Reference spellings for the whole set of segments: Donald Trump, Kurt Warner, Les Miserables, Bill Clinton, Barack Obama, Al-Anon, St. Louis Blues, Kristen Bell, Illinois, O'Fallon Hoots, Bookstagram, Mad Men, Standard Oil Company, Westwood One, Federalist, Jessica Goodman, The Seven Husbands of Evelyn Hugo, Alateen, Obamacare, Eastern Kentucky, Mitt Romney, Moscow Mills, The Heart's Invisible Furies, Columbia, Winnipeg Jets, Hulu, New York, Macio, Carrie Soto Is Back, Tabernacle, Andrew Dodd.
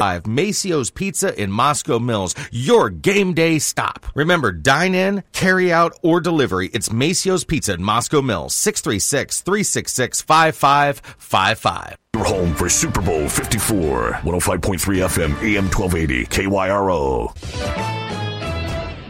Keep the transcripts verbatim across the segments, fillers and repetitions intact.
Macio's Pizza in Moscow Mills, your game day stop. Remember, dine in, carry out, or delivery. It's Macio's Pizza in Moscow Mills, six three six, three six six, five five five five. Your home for Super Bowl fifty-four, one oh five point three F M, A M twelve eighty, K Y R O.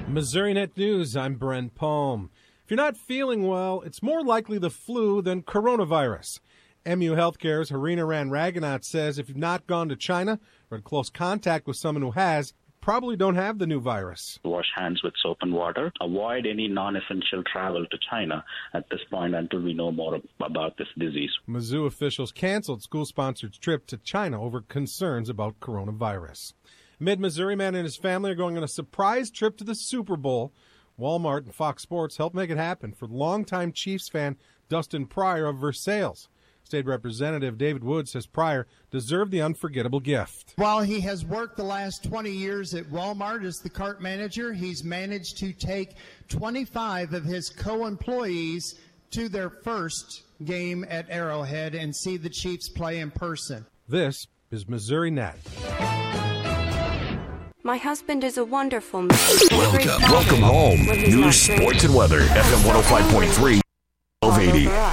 Missouri Net News, I'm Brent Palm. If you're not feeling well, it's more likely the flu than coronavirus. M U Healthcare's Harina Ran Raghunath says if you've not gone to China or in close contact with someone who has, probably don't have the new virus. Wash hands with soap and water. Avoid any non-essential travel to China at this point until we know more about this disease. Mizzou officials canceled school-sponsored trip to China over concerns about coronavirus. Mid-Missouri man and his family are going on a surprise trip to the Super Bowl. Walmart and Fox Sports helped make it happen for longtime Chiefs fan Dustin Pryor of Versailles. State Representative David Wood says Pryor deserved the unforgettable gift. While he has worked the last twenty years at Walmart as the cart manager, he's managed to take twenty-five of his co-employees to their first game at Arrowhead and see the Chiefs play in person. This is Missouri Net. My husband is a wonderful man. Welcome, welcome home. News, sports, and weather. F M one oh five point three.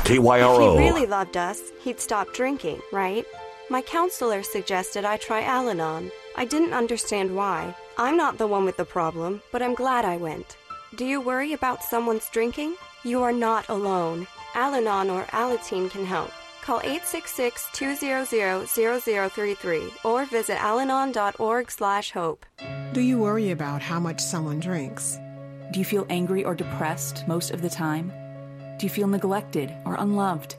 K Y R O. If he really loved us, he'd stop drinking, right? My counselor suggested I try Al-Anon. I didn't understand why. I'm not the one with the problem, but I'm glad I went. Do you worry about someone's drinking? You are not alone. Al-Anon or Alateen can help. Call eight six six, two zero zero, zero zero three three or visit alanon.org slash hope. Do you worry about how much someone drinks? Do you feel angry or depressed most of the time? Do you feel neglected or unloved?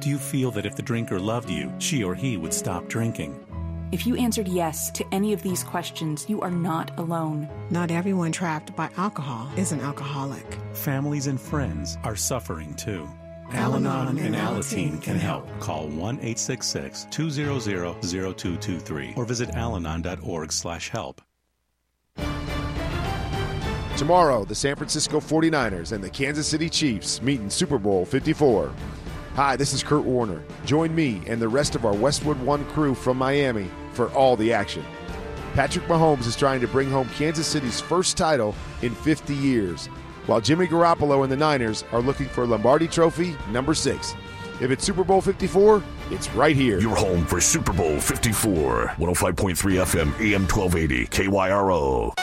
Do you feel that if the drinker loved you, she or he would stop drinking? If you answered yes to any of these questions, you are not alone. Not everyone trapped by alcohol is an alcoholic. Families and friends are suffering too. Al-Anon and Alateen can help. Call one eight six six, two zero zero, zero two two three or visit alanon.org slash help. Tomorrow, the San Francisco forty-niners and the Kansas City Chiefs meet in Super Bowl fifty-four. Hi, this is Kurt Warner. Join me and the rest of our Westwood One crew from Miami for all the action. Patrick Mahomes is trying to bring home Kansas City's first title in fifty years, while Jimmy Garoppolo and the Niners are looking for Lombardi Trophy number six. If it's Super Bowl fifty-four, it's right here. Your home for Super Bowl fifty-four, one oh five point three F M, A M twelve eighty, K Y R O.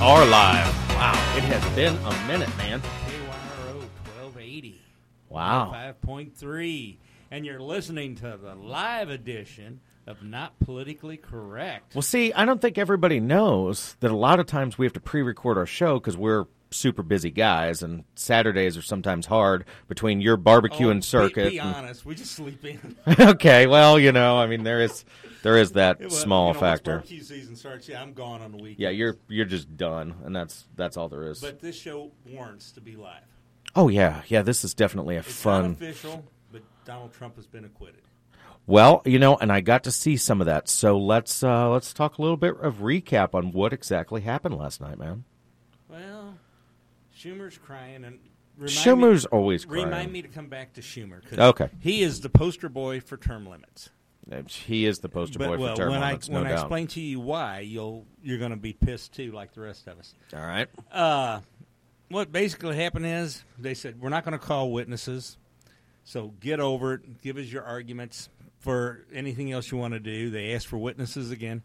Are live. Wow, it has been a minute, man. K Y R O twelve eighty. Wow. five point three. And you're listening to the live edition of Not Politically Correct. Well, see, I don't think everybody knows that a lot of times we have to pre-record our show because we're super busy guys, and Saturdays are sometimes hard between your barbecue oh, and circuit. Be, be honest, and... we just sleep in. Okay, well, you know, I mean, there is there is that was, small you know, factor. Once barbecue season starts, yeah, I'm gone on the weekend. Yeah, you're you're just done, and that's that's all there is. But this show warrants to be live. Oh yeah, yeah, this is definitely a it's fun. It's not official, but Donald Trump has been acquitted. Well, you know, and I got to see some of that, so let's uh, let's talk a little bit of recap on what exactly happened last night, man. Well. Schumer's crying, and Schumer's me, always crying. Remind me to come back to Schumer. Okay, he is the poster boy for term limits. He is the poster boy but, well, for term when limits. I, no when doubt. I explain to you why, you'll you're going to be pissed too, like the rest of us. All right. Uh, what basically happened is they said we're not going to call witnesses, so get over it. Give us your arguments for anything else you want to do. They asked for witnesses again.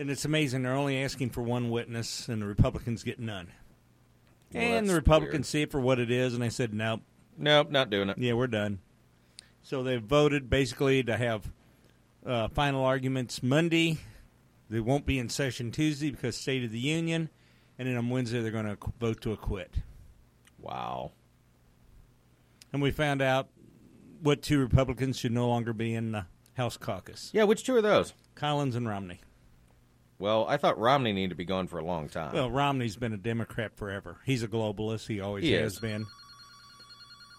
And it's amazing. They're only asking for one witness, and the Republicans get none. Well, and the Republicans see it for what it is, and they said, nope. Nope, not doing it. Yeah, we're done. So they voted basically to have uh, final arguments Monday. They won't be in session Tuesday because State of the Union. And then on Wednesday, they're going to vote to acquit. Wow. And we found out what two Republicans should no longer be in the House caucus. Yeah, which two are those? Collins and Romney. Well, I thought Romney needed to be gone for a long time. Well, Romney's been a Democrat forever. He's a globalist. He always he has is. been.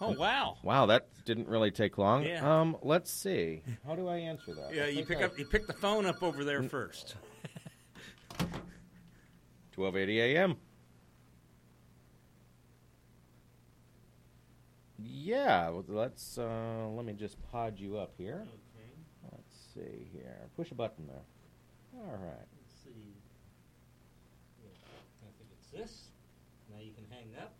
Oh, wow. Wow, that didn't really take long. Yeah. Um, let's see. How do I answer that? Yeah, you pick I... up. You pick the phone up over there first. twelve eighty a m Yeah, let's, uh, let me just pod you up here. Okay. Let's see here. Push a button there. All right. Let's see. I think it's this. Now you can hang up.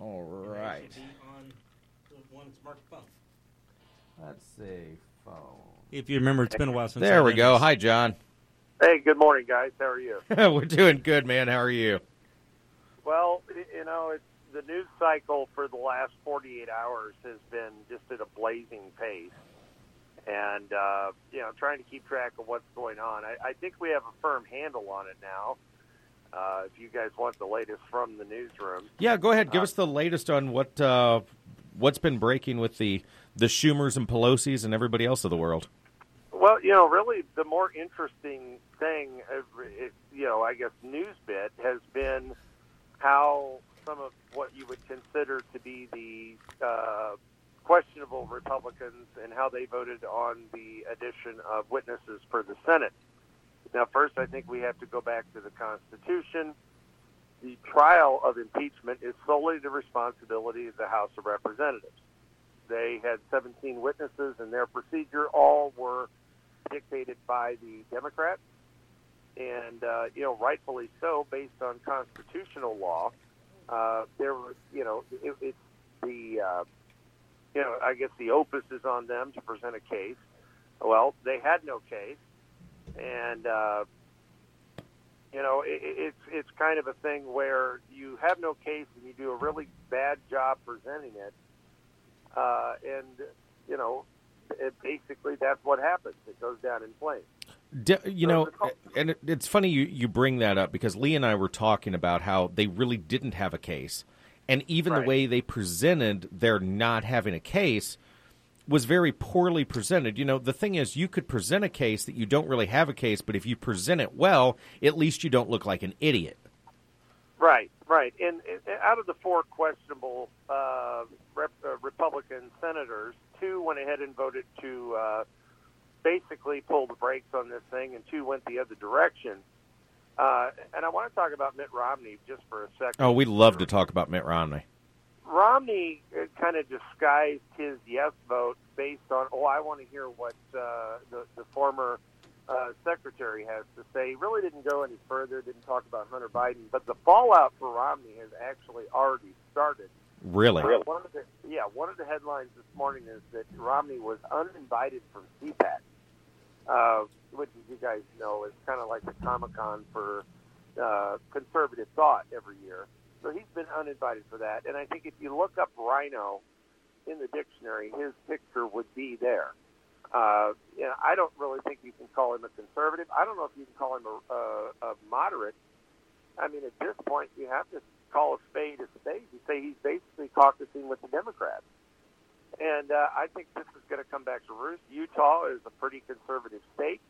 All right. On one's marked phone. Let's see. Phone. If you remember, it's been a while since. There I we go. This. Hi, John. Hey, good morning, guys. How are you? We're doing good, man. How are you? Well, you know, it's, the news cycle for the last forty-eight hours has been just at a blazing pace. And, uh, you know, trying to keep track of what's going on. I, I think we have a firm handle on it now. Uh, if you guys want the latest from the newsroom. Yeah, go ahead. Give uh, us the latest on what, uh, what's been breaking with the, the Schumers and Pelosi's and everybody else of the world. Well, you know, really the more interesting thing, it, you know, I guess news bit has been how some of what you would consider to be the uh, questionable Republicans and how they voted on the addition of witnesses for the Senate. Now, first, I think we have to go back to the Constitution. The trial of impeachment is solely the responsibility of the House of Representatives. They had seventeen witnesses, and their procedure all were dictated by the Democrats, and uh, you know, rightfully so, based on constitutional law. Uh, there were, you know, it, it's the, uh, you know, I guess the opus is on them to present a case. Well, they had no case. And, uh, you know, it, it's it's kind of a thing where you have no case and you do a really bad job presenting it. Uh, and, you know, it basically that's what happens. It goes down in flames. De- you so know, and it, it's funny you, you bring that up because Lee and I were talking about how they really didn't have a case. And even right. the way they presented their not having a case was very poorly presented. You know, the thing is, you could present a case that you don't really have a case, but if you present it well, at least you don't look like an idiot. Right, right. And, and out of the four questionable uh, rep, uh, Republican senators, two went ahead and voted to uh, basically pull the brakes on this thing, and two went the other direction. Uh, and I want to talk about Mitt Romney just for a second. Oh, we love to talk about Mitt Romney. Romney kind of disguised his yes vote based on, oh, I want to hear what uh, the, the former uh, secretary has to say. He really didn't go any further, didn't talk about Hunter Biden. But the fallout for Romney has actually already started. Really? Uh, one of the, yeah, one of the headlines this morning is that Romney was uninvited from C PAC, uh, which, as you guys know, is kind of like the Comic-Con for uh, conservative thought every year. So he's been uninvited for that. And I think if you look up Rhino in the dictionary, his picture would be there. Uh, you know, I don't really think you can call him a conservative. I don't know if you can call him a, a, a moderate. I mean, at this point, you have to call a spade a spade. You say he's basically caucusing with the Democrats. And uh, I think this is going to come back to roost. Utah is a pretty conservative state.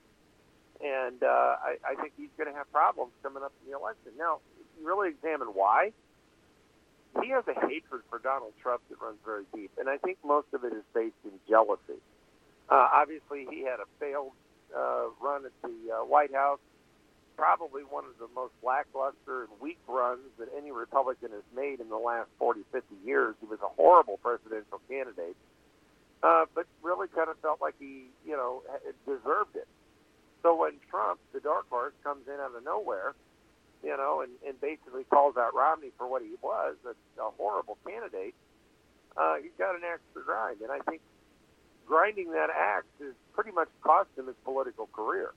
And uh, I, I think he's going to have problems coming up in the election. Now, if you really examine why, he has a hatred for Donald Trump that runs very deep. And I think most of it is based in jealousy. Uh, obviously, he had a failed uh, run at the uh, White House, probably one of the most lackluster and weak runs that any Republican has made in the last forty, fifty years. He was a horrible presidential candidate, uh, but really kind of felt like he, you know, deserved it. So when Trump, the dark horse, comes in out of nowhere, you know, and, and basically calls out Romney for what he was, a, a horrible candidate, uh, he's got an axe to grind. And I think grinding that axe has pretty much cost him his political career.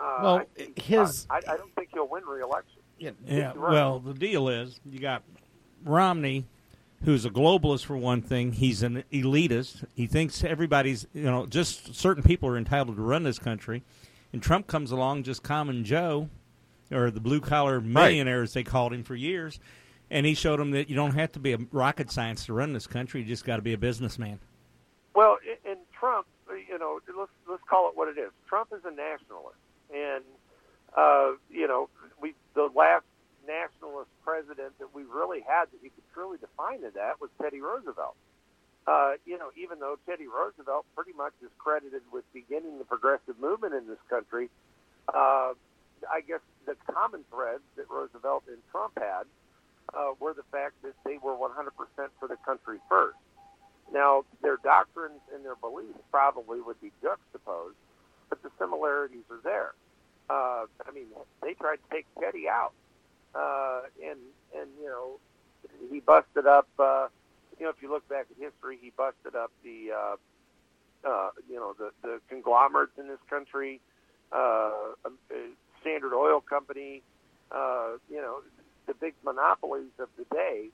uh, well, I think, his, I, I don't think he'll win re-election. Yeah, yeah well, the deal is you got Romney, who's a globalist for one thing. He's an elitist. He thinks everybody's, you know, just certain people are entitled to run this country. And Trump comes along, just common Joe, or the blue-collar millionaire, right, as they called him for years, and he showed them that you don't have to be a rocket science to run this country. You just got to be a businessman. Well, in Trump, you know, let's let's call it what it is. Trump is a nationalist, and uh, you know, we the last nationalist president that we really had that you could truly define as that was Teddy Roosevelt. Uh, you know, even though Teddy Roosevelt pretty much is credited with beginning the progressive movement in this country, uh, I guess the common threads that Roosevelt and Trump had uh, were the fact that they were one hundred percent for the country first. Now, their doctrines and their beliefs probably would be juxtaposed, but the similarities are there. Uh, I mean, they tried to take Teddy out, uh, and, and, you know, he busted up, uh, you know, if you look back at history, he busted up the, uh, uh, you know, the, the conglomerates in this country, uh, uh Standard Oil Company, uh, you know, the big monopolies of the day,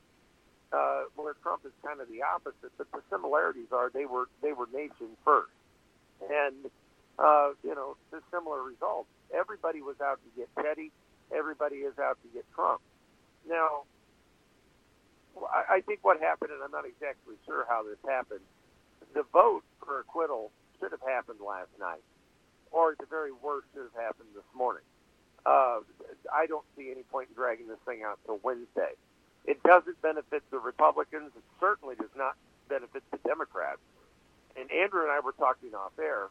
uh, where Trump is kind of the opposite. But the similarities are they were they were nation first, and uh, you know, the similar results. Everybody was out to get Teddy. Everybody is out to get Trump. Now, I, I think what happened, and I'm not exactly sure how this happened, the vote for acquittal should have happened last night, or at the very worst should have happened this morning. Uh, I don't see any point in dragging this thing out till Wednesday. It doesn't benefit the Republicans. It certainly does not benefit the Democrats. And Andrew and I were talking off air.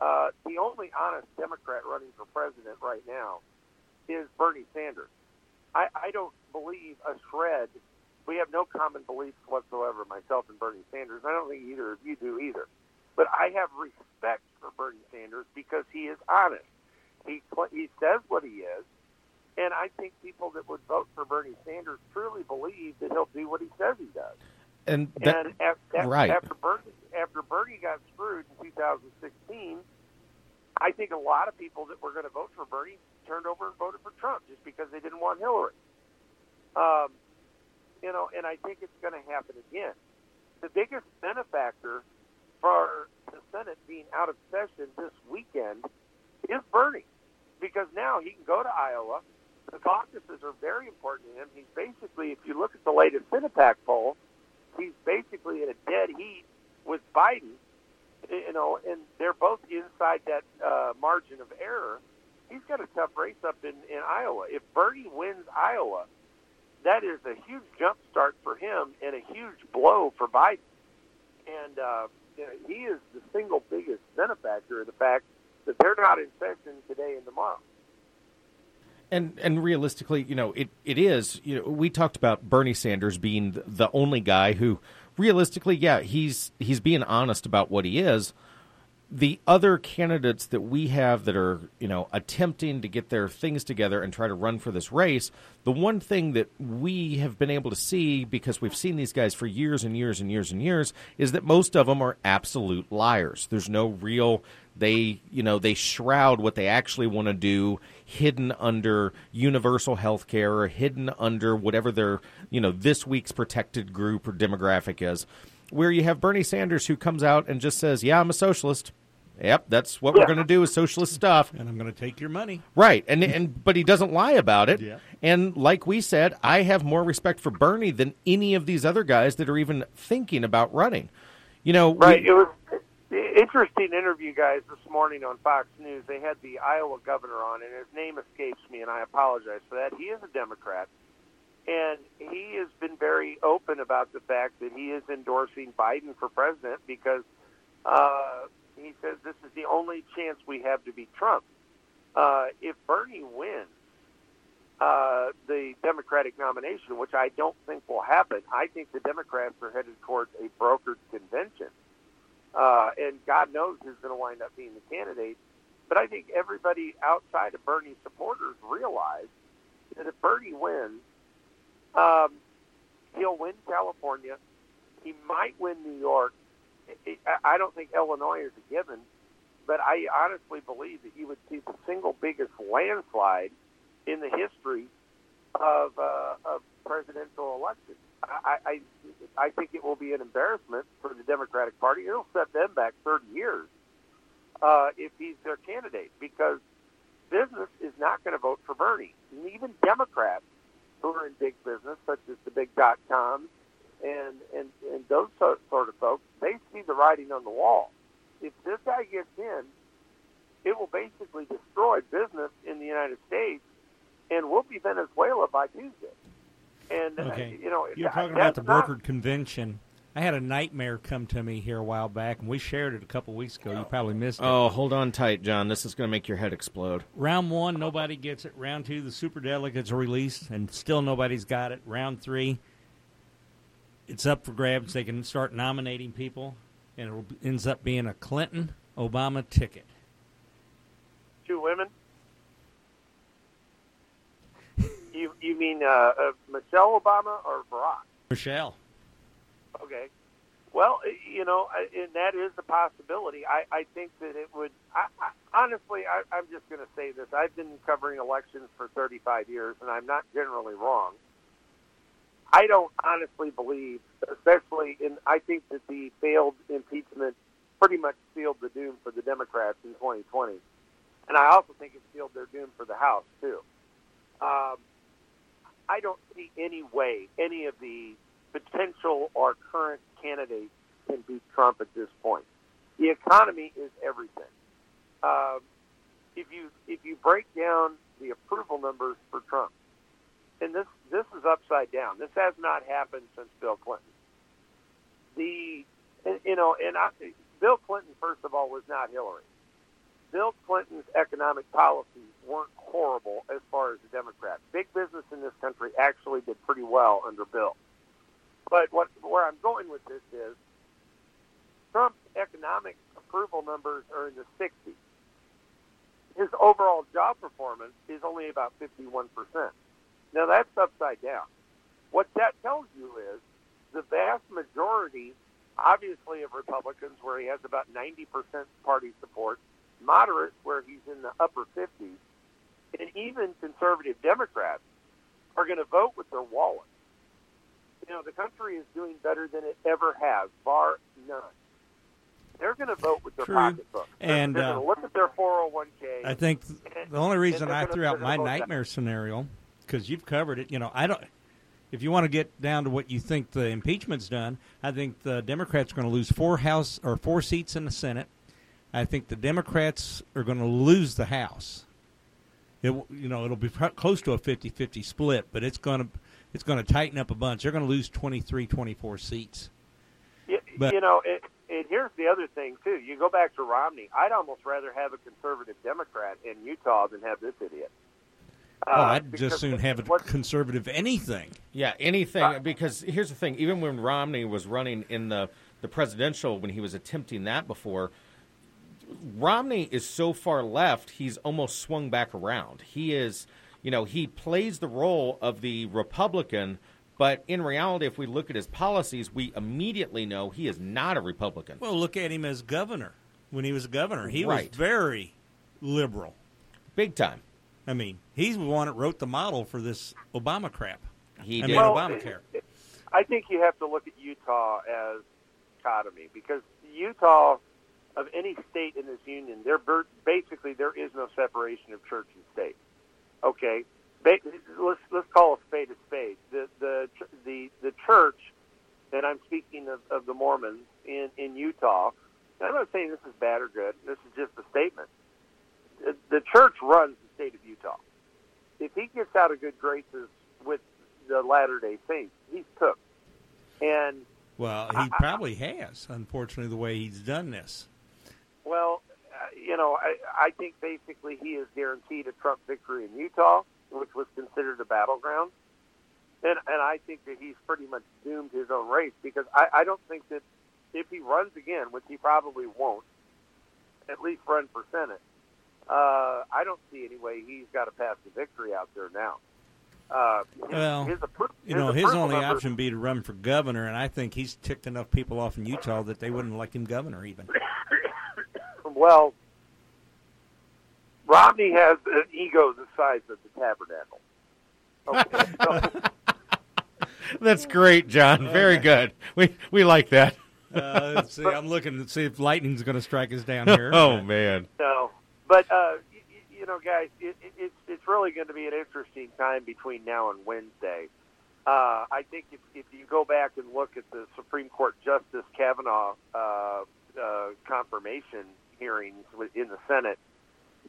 Uh, the only honest Democrat running for president right now is Bernie Sanders. I, I don't believe a shred. We have no common beliefs whatsoever, myself and Bernie Sanders. I don't think either of you do either. But I have respect for Bernie Sanders because he is honest. He he says what he is, and I think people that would vote for Bernie Sanders truly believe that he'll do what he says he does. And, that, and after, right. after, Bernie, after Bernie got screwed in two thousand sixteen, I think a lot of people that were going to vote for Bernie turned over and voted for Trump just because they didn't want Hillary. Um, you know, and I think it's going to happen again. The biggest benefactor for the Senate being out of session this weekend is Bernie, because now he can go to Iowa. The caucuses are very important to him. He's basically, if you look at the latest CINIPAC poll, he's basically in a dead heat with Biden, you know, and they're both inside that uh, margin of error. He's got a tough race up in, in Iowa. If Bernie wins Iowa, that is a huge jump start for him and a huge blow for Biden. And, uh, You know, he is the single biggest benefactor of the fact that they're not in session today and tomorrow. And and realistically, you know, it, it is. You know, we talked about Bernie Sanders being the only guy who, realistically, yeah, he's he's being honest about what he is. The other candidates that we have that are, you know, attempting to get their things together and try to run for this race, the one thing that we have been able to see, because we've seen these guys for years and years and years and years, is that most of them are absolute liars. There's no real, they, you know, they shroud what they actually want to do, hidden under universal health care or hidden under whatever their, you know, this week's protected group or demographic is. Where you have Bernie Sanders who comes out and just says, yeah, I'm a socialist. Yep, that's what yeah. we're going to do is socialist stuff. And I'm going to take your money. Right, and and but he doesn't lie about it. Yeah. And like we said, I have more respect for Bernie than any of these other guys that are even thinking about running. You know, right. We, it was an interesting interview, guys, this morning on Fox News. They had the Iowa governor on, and his name escapes me, and I apologize for that. He is a Democrat. And he has been very open about the fact that he is endorsing Biden for president because uh, he says this is the only chance we have to beat Trump. Uh, if Bernie wins uh, the Democratic nomination, which I don't think will happen, I think the Democrats are headed towards a brokered convention. Uh, and God knows who's going to wind up being the candidate. But I think everybody outside of Bernie supporters realize that if Bernie wins, Um, he'll win California. He might win New York. I don't think Illinois is a given. but I honestly believe that you would see the single biggest landslide in the history of uh, of presidential elections. I, I I think it will be an embarrassment for the Democratic Party. It'll set them back thirty years uh, if he's their candidate, because business is not going to vote for Bernie. And even Democrats who are in big business, such as the big dot-coms and, and, and those sort of folks, they see the writing on the wall. If this guy gets in, it will basically destroy business in the United States, and we'll be Venezuela by Tuesday. And, okay. uh, you know, You're talking about the brokered convention. I had a nightmare come to me here a while back, and we shared it a couple weeks ago. You probably missed it. Oh, hold on tight, John. This is going to make your head explode. Round one, nobody gets it. Round two, the superdelegates are released, and still nobody's got it. Round three, it's up for grabs. They can start nominating people, and it ends up being a Clinton-Obama ticket. Two women? You you mean uh, uh, Michelle Obama or Barack? Michelle. Okay. Well, you know, and that is a possibility. I, I think that it would I, – I, honestly, I, I'm just going to say this. I've been covering elections for thirty-five years, and I'm not generally wrong. I don't honestly believe, especially in – I think that the failed impeachment pretty much sealed the doom for the Democrats in twenty twenty. And I also think it sealed their doom for the House, too. Um, I don't see any way any of the potential or current candidates can beat Trump at this point. The economy is everything. Um, if you if you break down the approval numbers for Trump, and this this is upside down. This has not happened since Bill Clinton. The you know and I, Bill Clinton, first of all, was not Hillary. Bill Clinton's economic policies weren't horrible as far as the Democrats. Big business in this country actually did pretty well under Bill. But what, where I'm going with this is Trump's economic approval numbers are in the sixties. His overall job performance is only about fifty-one percent. Now, that's upside down. What that tells you is the vast majority, obviously, of Republicans, where he has about ninety percent party support, moderates, where he's in the upper fifties, and even conservative Democrats are going to vote with their wallet. You know, the country is doing better than it ever has, bar none. They're going to vote with their True. pocketbook. And, they're they're uh, going to look at their four oh one k. I think th- and, the only reason I threw out my nightmare down. scenario, because you've covered it, you know, I don't. If you want to get down to what you think the impeachment's done, I think the Democrats are going to lose four House or four seats in the Senate. I think the Democrats are going to lose the House. It, you know, it'll be close to a fifty-fifty split, but it's going to it's going to tighten up a bunch. They're going to lose twenty-three, twenty-four seats. You, but, you know, it, and here's the other thing, too. You go back to Romney. I'd almost rather have a conservative Democrat in Utah than have this idiot. Oh, uh, I'd just soon have a conservative anything. Yeah, anything. Uh, because here's the thing. Even when Romney was running in the, the presidential, when he was attempting that before, Romney is so far left, he's almost swung back around. He is, you know, he plays the role of the Republican, but in reality, if we look at his policies, we immediately know he is not a Republican. Well, look at him as governor. When he was governor, he right. was very liberal. Big time. I mean, he's the one that wrote the model for this Obama crap. He did. I mean, well, Obamacare. It, it, I think you have to look at Utah as dichotomy, because Utah, of any state in this union, there basically there is no separation of church and state. Okay, let's let's call a spade a spade. The the the the church, and I'm speaking of, of the Mormons in, in Utah. I'm not saying this is bad or good. This is just a statement. The, the church runs the state of Utah. If he gets out of good graces with the Latter-day Saints, he's cooked. And well, he I, probably has. Unfortunately, the way he's done this. Well, uh, you know, I, I think basically he is guaranteed a Trump victory in Utah, which was considered a battleground. And and I think that he's pretty much doomed his own race, because I, I don't think that if he runs again, which he probably won't, at least run for Senate, uh, I don't see any way he's got to pass the victory out there now. Uh, his, well, his appro- you know, his, his only numbers. option would be to run for governor, and I think he's ticked enough people off in Utah that they wouldn't elect him governor even. Well, Romney has an ego the size of the tabernacle. Okay, so. That's great, John. Very good. We we like that. Uh, let's see, I'm looking to see if lightning's going to strike us down here. Oh, man. No, but, uh, you, you know, guys, it, it, it's it's really going to be an interesting time between now and Wednesday. Uh, I think if, if you go back and look at the Supreme Court Justice Kavanaugh uh, uh, confirmation hearings in the Senate,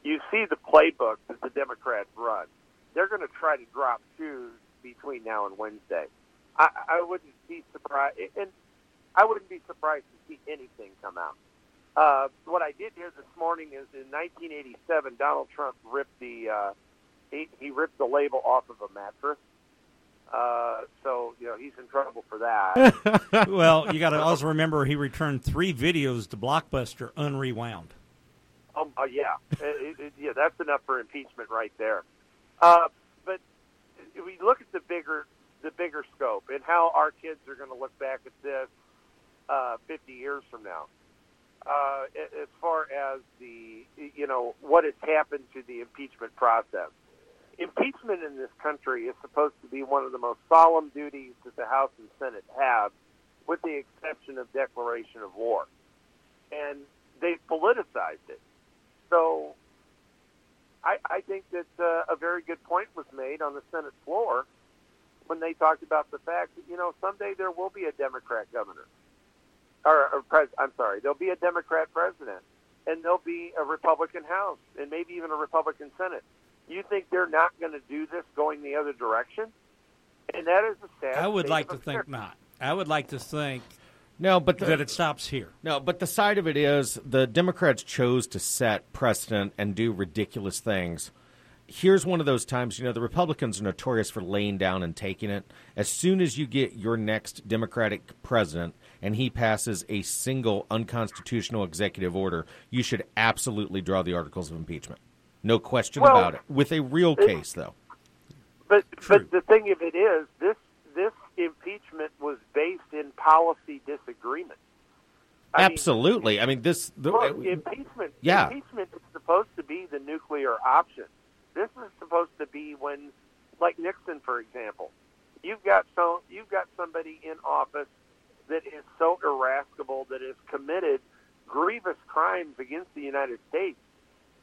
you see the playbook that the Democrats run. They're going to try to drop shoes between now and Wednesday. I, I wouldn't be surprised. And I wouldn't be surprised to see anything come out. Uh, what I did hear this morning is in nineteen eighty-seven, Donald Trump ripped the uh, he, he ripped the label off of a mattress. Uh, so you know he's in trouble for that. Well, you got to also remember he returned three videos to Blockbuster unrewound. Um, uh, yeah, it, it, yeah, that's enough for impeachment right there. Uh, but if we look at the bigger the bigger scope and how our kids are going to look back at this. Uh, fifty years from now, uh, as far as the, you know, what has happened to the impeachment process. Impeachment in this country is supposed to be one of the most solemn duties that the House and Senate have, with the exception of declaration of war. And they've politicized it. So I, I think that uh, a very good point was made on the Senate floor when they talked about the fact that, you know, someday there will be a Democrat governor. Or, or pres- I'm sorry, there'll be a Democrat president, and there'll be a Republican House, and maybe even a Republican Senate. You think they're not going to do this going the other direction? And that is a sad I would like to think here. Not. I would like to think no, but the, that it stops here. No, but the side of it is the Democrats chose to set precedent and do ridiculous things. Here's one of those times, you know, the Republicans are notorious for laying down and taking it. As soon as you get your next Democratic president and he passes a single unconstitutional executive order, you should absolutely draw the articles of impeachment. No question well, about it. With a real case, though. But True. But the thing of it is, this, this impeachment was based in policy disagreement. I absolutely. Mean, I mean, this... The, well, impeachment, yeah. impeachment is supposed to be the nuclear option. This is supposed to be when, like Nixon, for example, you've got so you've got somebody in office that is so irascible that has committed grievous crimes against the United States.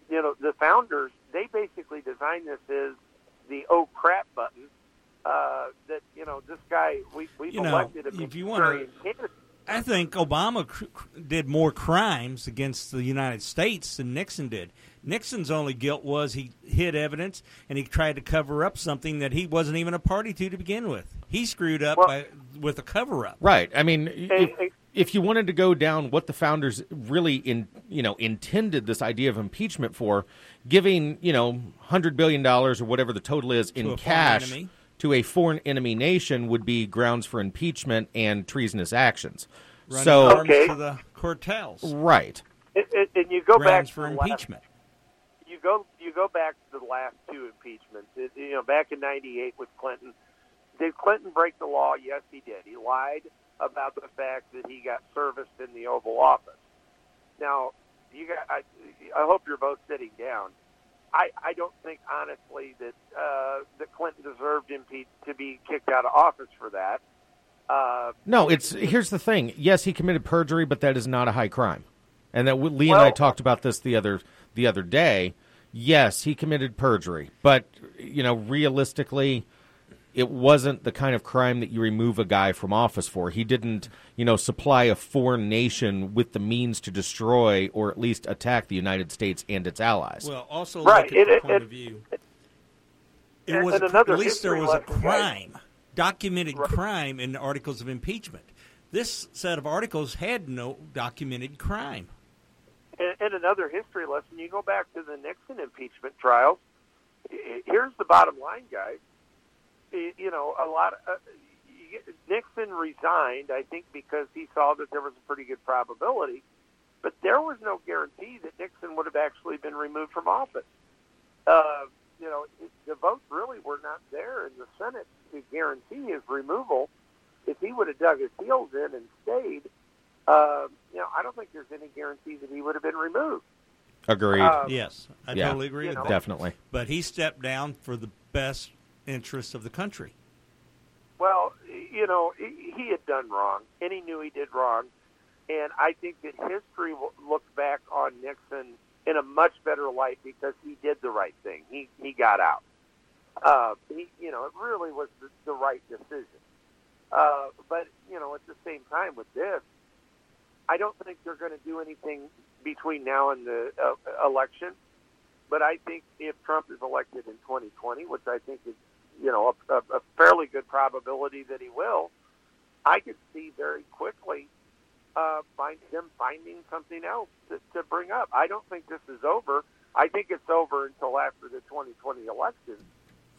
You know, the founders, they basically designed this as the oh crap button. Uh, that you know, this guy we we've you know, elected a if you wanna, candidate. I think Obama cr- did more crimes against the United States than Nixon did. Nixon's only guilt was he hid evidence and he tried to cover up something that he wasn't even a party to to begin with. He screwed up well, by, with a cover-up. Right. I mean, if, if you wanted to go down what the founders really in, you know, intended this idea of impeachment for, giving, you know, one hundred billion dollars or whatever the total is in to cash to a foreign enemy nation would be grounds for impeachment and treasonous actions. Running so, arms okay. to the cartels. Right. It, it, and you go grounds back for impeachment. Last. You go, you go back to the last two impeachments. It, you know, back in ninety-eight with Clinton, did Clinton break the law? Yes, he did. He lied about the fact that he got serviced in the Oval Office. Now, you got. I, I hope you're both sitting down. I, I don't think honestly that uh, that Clinton deserved impe- to be kicked out of office for that. Uh, no, it's here's the thing. Yes, he committed perjury, but that is not a high crime. And that Lee and well, I talked about this the other the other day. Yes, he committed perjury, but, you know, realistically, it wasn't the kind of crime that you remove a guy from office for. He didn't, you know, supply a foreign nation with the means to destroy or at least attack the United States and its allies. Well, also, right. look at it, the it, point it, of view. It, it, it was a, at least there was a crime, documented right. crime in the articles of impeachment. This set of articles had no documented crime. And another history lesson, you go back to the Nixon impeachment trials. Here's the bottom line, guys. You know, a lot of, uh, Nixon resigned, I think, because he saw that there was a pretty good probability, but there was no guarantee that Nixon would have actually been removed from office. Uh, you know, the votes really were not there in the Senate to guarantee his removal. If he would have dug his heels in and stayed, Uh, you know, I don't think there's any guarantee that he would have been removed. Agreed. Um, yes, I yeah, totally agree with know. that. Definitely. But he stepped down for the best interests of the country. Well, you know, he had done wrong, and he knew he did wrong. And I think that history will look back on Nixon in a much better light because he did the right thing. He he got out. Uh, he, you know, it really was the, the right decision. Uh, but, you know, at the same time with this, I don't think they're going to do anything between now and the uh, election. But I think if Trump is elected in twenty twenty, which I think is, you know, a, a fairly good probability that he will, I could see very quickly uh, find him finding something else to, to bring up. I don't think this is over. I think it's over until after the twenty twenty election.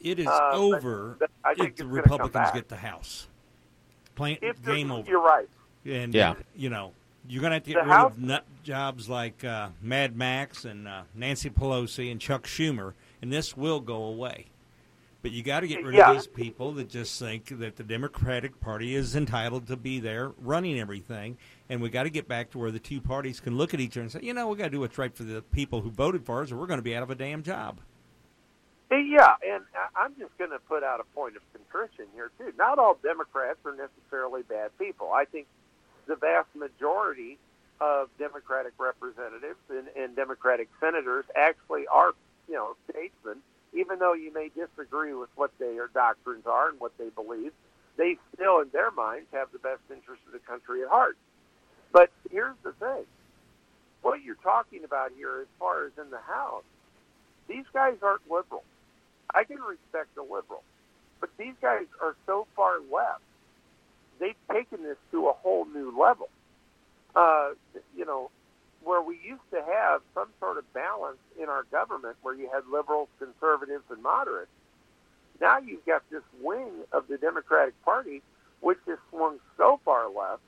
It is uh, over but, but I think if the Republicans get the House. Play, if game over. You're right. And, yeah. you know, you're going to have to get the rid House? of nut jobs like uh, Mad Max and uh, Nancy Pelosi and Chuck Schumer, and this will go away. But you got to get rid yeah. of these people that just think that the Democratic Party is entitled to be there running everything, and we got to get back to where the two parties can look at each other and say, you know, we got to do what's right for the people who voted for us, or we're going to be out of a damn job. Yeah, and I'm just going to put out a point of contrition here, too. Not all Democrats are necessarily bad people. I think the vast majority of Democratic representatives and, and Democratic senators actually are, you know, statesmen. Even though you may disagree with what their doctrines are and what they believe, they still, in their minds, have the best interest of the country at heart. But here's the thing. What you're talking about here, as far as in the House, these guys aren't liberal. I can respect a liberal, but these guys are so far left. They've taken this to a whole new level. Uh, you know, where we used to have some sort of balance in our government where you had liberals, conservatives, and moderates, now you've got this wing of the Democratic Party which has swung so far left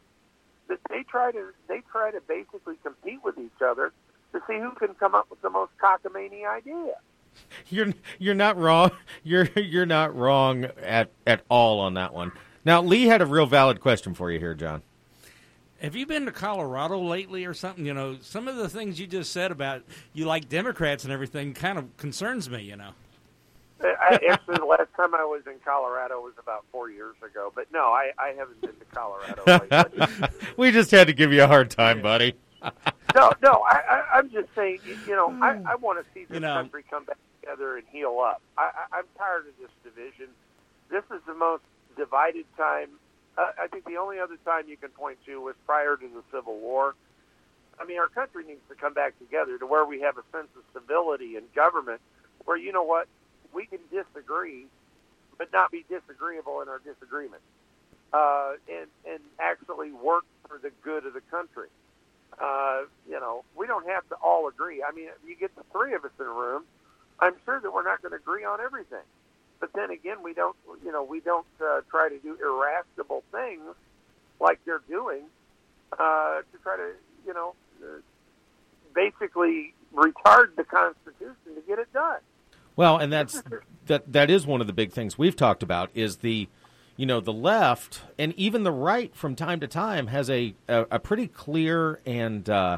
that they try to they try to basically compete with each other to see who can come up with the most cockamamie idea. You're you're not wrong. You're you're not wrong at, at all on that one. Now, Lee had a real valid question for you here, John. Have you been to Colorado lately or something? You know, some of the things you just said about you like Democrats and everything kind of concerns me, you know. I, actually, the last time I was in Colorado was about four years ago. But, no, I, I haven't been to Colorado lately. We just had to give you a hard time, buddy. No, no, I, I, I'm just saying, you know, I, I want to see this you know, country come back together and heal up. I, I, I'm tired of this division. This is the most divided time. Uh, I think the only other time you can point to was prior to the Civil War. I mean, our country needs to come back together to where we have a sense of civility in government where, you know what, we can disagree but not be disagreeable in our disagreement uh, and, and actually work for the good of the country. Uh, you know, we don't have to all agree. I mean, if you get the three of us in a room, I'm sure that we're not going to agree on everything. But then again, we don't, you know, we don't uh, try to do irascible things like they're doing uh, to try to, you know, uh, basically retard the Constitution to get it done. Well, and that's that. That is one of the big things we've talked about is the, you know, the left and even the right from time to time has a a, a pretty clear and uh,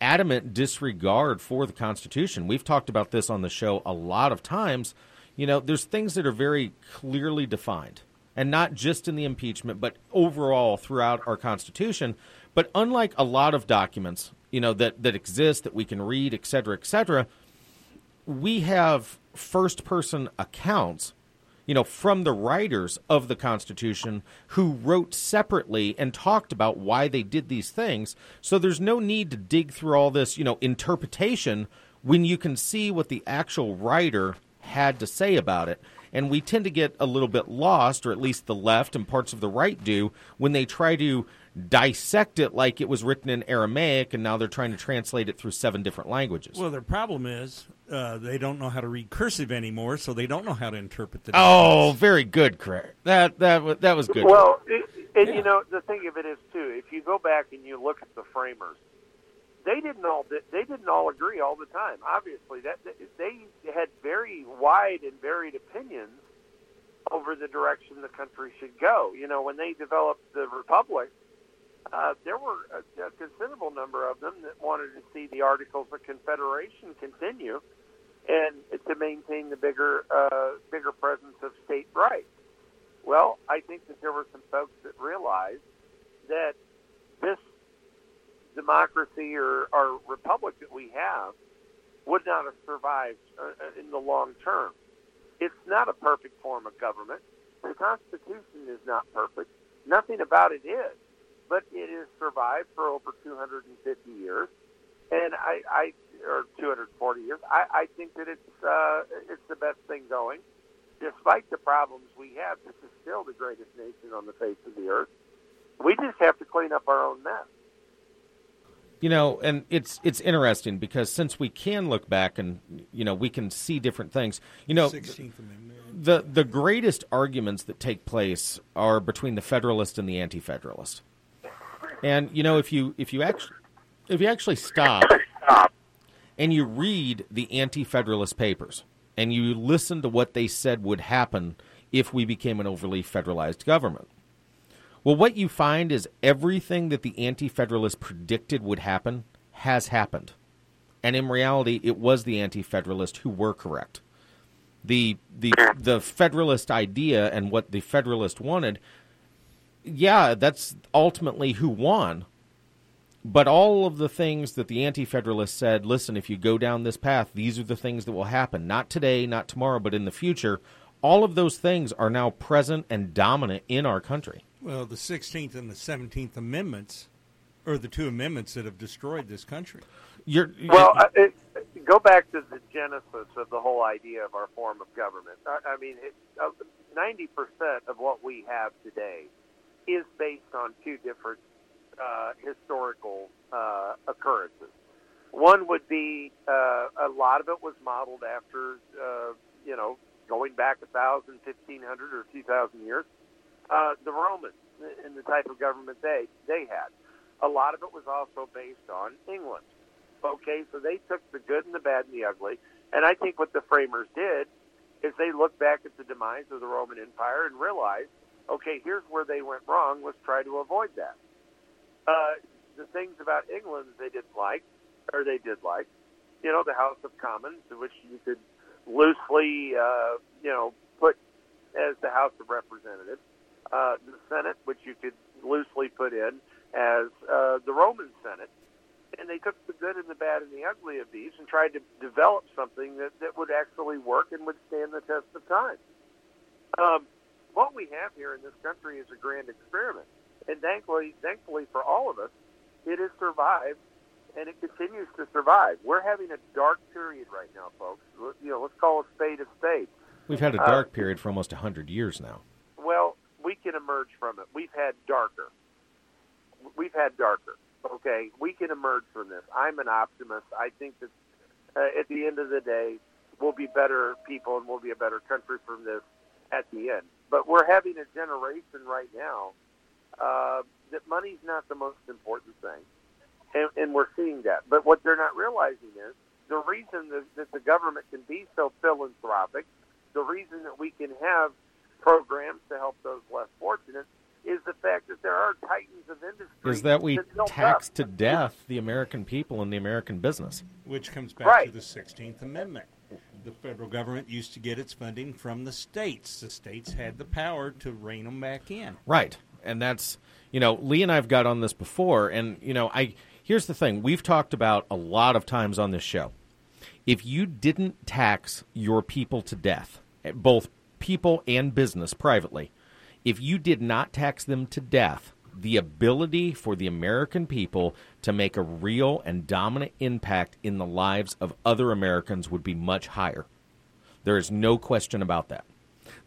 adamant disregard for the Constitution. We've talked about this on the show a lot of times. You know, there's things that are very clearly defined, and not just in the impeachment, but overall throughout our Constitution. But unlike a lot of documents, you know, that, that exist, that we can read, et cetera, et cetera, we have first-person accounts, you know, from the writers of the Constitution who wrote separately and talked about why they did these things. So there's no need to dig through all this, you know, interpretation when you can see what the actual writer had to say about it. And we tend to get a little bit lost, or at least the left and parts of the right do, when they try to dissect it like it was written in Aramaic and now they're trying to translate it through seven different languages. Well, their problem is uh, they don't know how to read cursive anymore, so they don't know how to interpret the Oh, difference. Very good, Craig. That, that, that was good. Well, it, and yeah. you know, the thing of it is, too, if you go back and you look at the framers, They didn't all they didn't all agree all the time. Obviously, that they had very wide and varied opinions over the direction the country should go. You know, when they developed the republic, uh, there were a, a considerable number of them that wanted to see the Articles of Confederation continue and to maintain the bigger, uh, bigger presence of state rights. Well, I think that there were some folks that realized that this democracy or, or republic that we have would not have survived in the long term. It's not a perfect form of government. The Constitution is not perfect. Nothing about it is. But it has survived for over two hundred fifty years, and I, I or two hundred forty years. I, I think that it's uh, it's the best thing going. Despite the problems we have, this is still the greatest nation on the face of the earth. We just have to clean up our own mess. You know, and it's it's interesting because since we can look back and, you know, we can see different things, you know, the, the greatest arguments that take place are between the Federalist and the Anti-Federalist. And, you know, if you if you actually if you actually stop and you read the Anti-Federalist papers and you listen to what they said would happen if we became an overly federalized government. Well, what you find is everything that the Anti-Federalists predicted would happen has happened. And in reality, it was the Anti-Federalists who were correct. The the the Federalist idea and what the Federalist wanted, yeah, that's ultimately who won. But all of the things that the Anti-Federalists said, listen, if you go down this path, these are the things that will happen. Not today, not tomorrow, but in the future. All of those things are now present and dominant in our country. Well, the sixteenth and the seventeenth Amendments are the two amendments that have destroyed this country. You're, you're, well, uh, it, go back to the genesis of the whole idea of our form of government. I, I mean, it, uh, ninety percent of what we have today is based on two different uh, historical uh, occurrences. One would be uh, a lot of it was modeled after, uh, you know, going back one thousand, fifteen hundred, or two thousand years. Uh, the Romans and the type of government they, they had. A lot of it was also based on England. Okay, so they took the good and the bad and the ugly, and I think what the framers did is they looked back at the demise of the Roman Empire and realized, okay, here's where they went wrong, let's try to avoid that. Uh, the things about England they didn't like, or they did like, you know, the House of Commons, which you could loosely, uh, you know, put as the House of Representatives. Uh, the Senate, which you could loosely put in as uh, the Roman Senate. And they took the good and the bad and the ugly of these and tried to develop something that, that would actually work and would stand the test of time. Um, what we have here in this country is a grand experiment. And thankfully, thankfully for all of us, it has survived and it continues to survive. We're having a dark period right now, folks. You know, let's call a spade a spade. We've had a dark uh, period for almost one hundred years now. Well, we can emerge from it. We've had darker. We've had darker. Okay, we can emerge from this. I'm an optimist. I think that uh, at the end of the day, we'll be better people and we'll be a better country from this at the end. But we're having a generation right now uh, that money's not the most important thing, and, and we're seeing that. But what they're not realizing is the reason that, that the government can be so philanthropic, the reason that we can have programs to help those less fortunate is the fact that there are titans of industry. Is that we that tax up. to death the American people and the American business. Which comes back right. to the sixteenth Amendment. The federal government used to get its funding from the states. The states had the power to rein them back in. Right. And that's, you know, Lee and I have got on this before. And, you know, I here's the thing. We've talked about a lot of times on this show. If you didn't tax your people to death, both people and business privately, if you did not tax them to death, the ability for the American people to make a real and dominant impact in the lives of other Americans would be much higher. There is no question about that.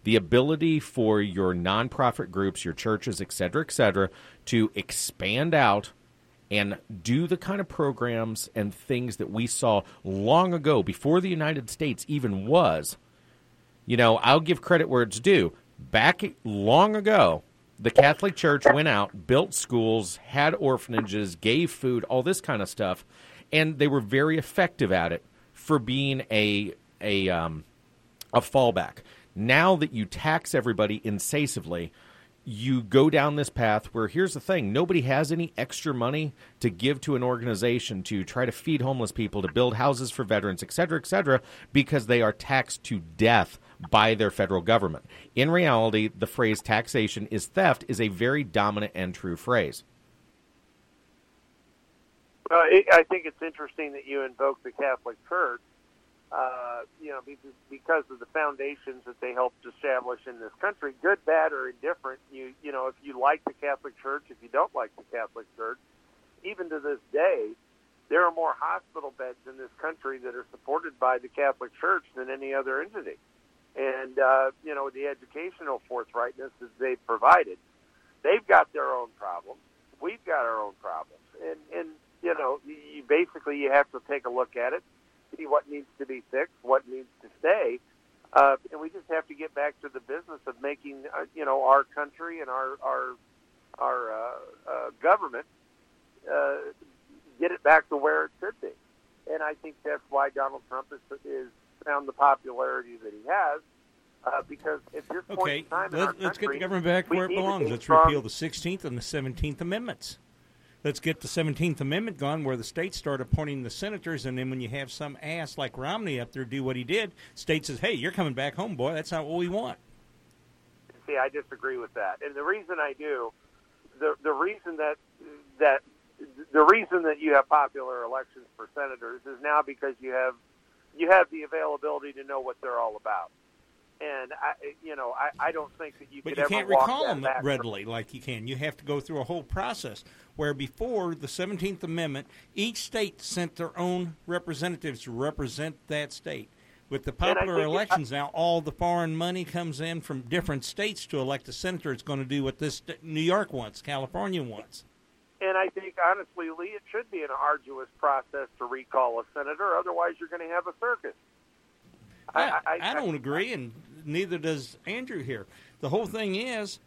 The ability for your nonprofit groups, your churches, et cetera, et cetera, to expand out and do the kind of programs and things that we saw long ago before the United States even was. You know, I'll give credit where it's due. Back long ago, the Catholic Church went out, built schools, had orphanages, gave food, all this kind of stuff, and they were very effective at it for being a a um, a fallback. Now that you tax everybody incisively, you go down this path where, here's the thing, nobody has any extra money to give to an organization to try to feed homeless people, to build houses for veterans, et cetera, et cetera, because they are taxed to death by their federal government. In reality, the phrase taxation is theft is a very dominant and true phrase. Uh, it, I think it's interesting that you invoke the Catholic Church, uh, you know, because of the foundations that they helped establish in this country, good, bad, or indifferent. You, you know, if you like the Catholic Church, if you don't like the Catholic Church, even to this day, there are more hospital beds in this country that are supported by the Catholic Church than any other entity. And, uh, you know, the educational forthrightness that they've provided, they've got their own problems. We've got our own problems. And, and, you know, you basically you have to take a look at it, see what needs to be fixed, what needs to stay, uh, and we just have to get back to the business of making, uh, you know, our country and our our our uh, uh, government uh, get it back to where it should be. And I think that's why Donald Trump is, is found the popularity that he has, uh, because at this okay. point in time, let's, in our let's country, get the government back where it belongs. Let's strong. repeal the sixteenth and the seventeenth Amendments. Let's get the seventeenth Amendment gone where the states start appointing the senators, and then when you have some ass like Romney up there do what he did, state says, hey, you're coming back home, boy. That's not what we want. See, I disagree with that. And the reason I do, the the reason that that the reason that you have popular elections for senators is now because you have you have the availability to know what they're all about. And, I, you know, I, I don't think that you but could you ever can't walk recall that them back readily from. Like you can. You have to go through a whole process where before the seventeenth Amendment, each state sent their own representatives to represent that state. With the popular elections it, I, now, all the foreign money comes in from different states to elect a senator. It's going to do what this st- New York wants, California wants. And I think, honestly, Lee, it should be an arduous process to recall a senator. Otherwise, you're going to have a circus. I, I, I don't agree, and neither does Andrew here. The whole thing is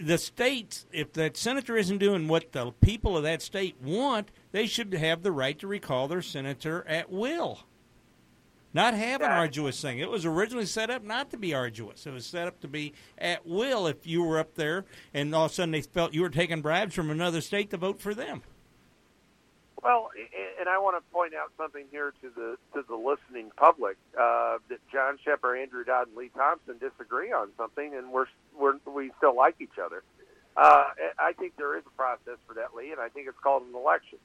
the states, if that senator isn't doing what the people of that state want, they should have the right to recall their senator at will. Not have an arduous thing. It was originally set up not to be arduous. It was set up to be at will if you were up there and all of a sudden they felt you were taking bribes from another state to vote for them. Well, and I want to point out something here to the to the listening public uh, that John Shepard, Andrew Dodd, and Lee Thompson disagree on something, and we're, we're we still like each other. Uh, I think there is a process for that, Lee, and I think it's called an election.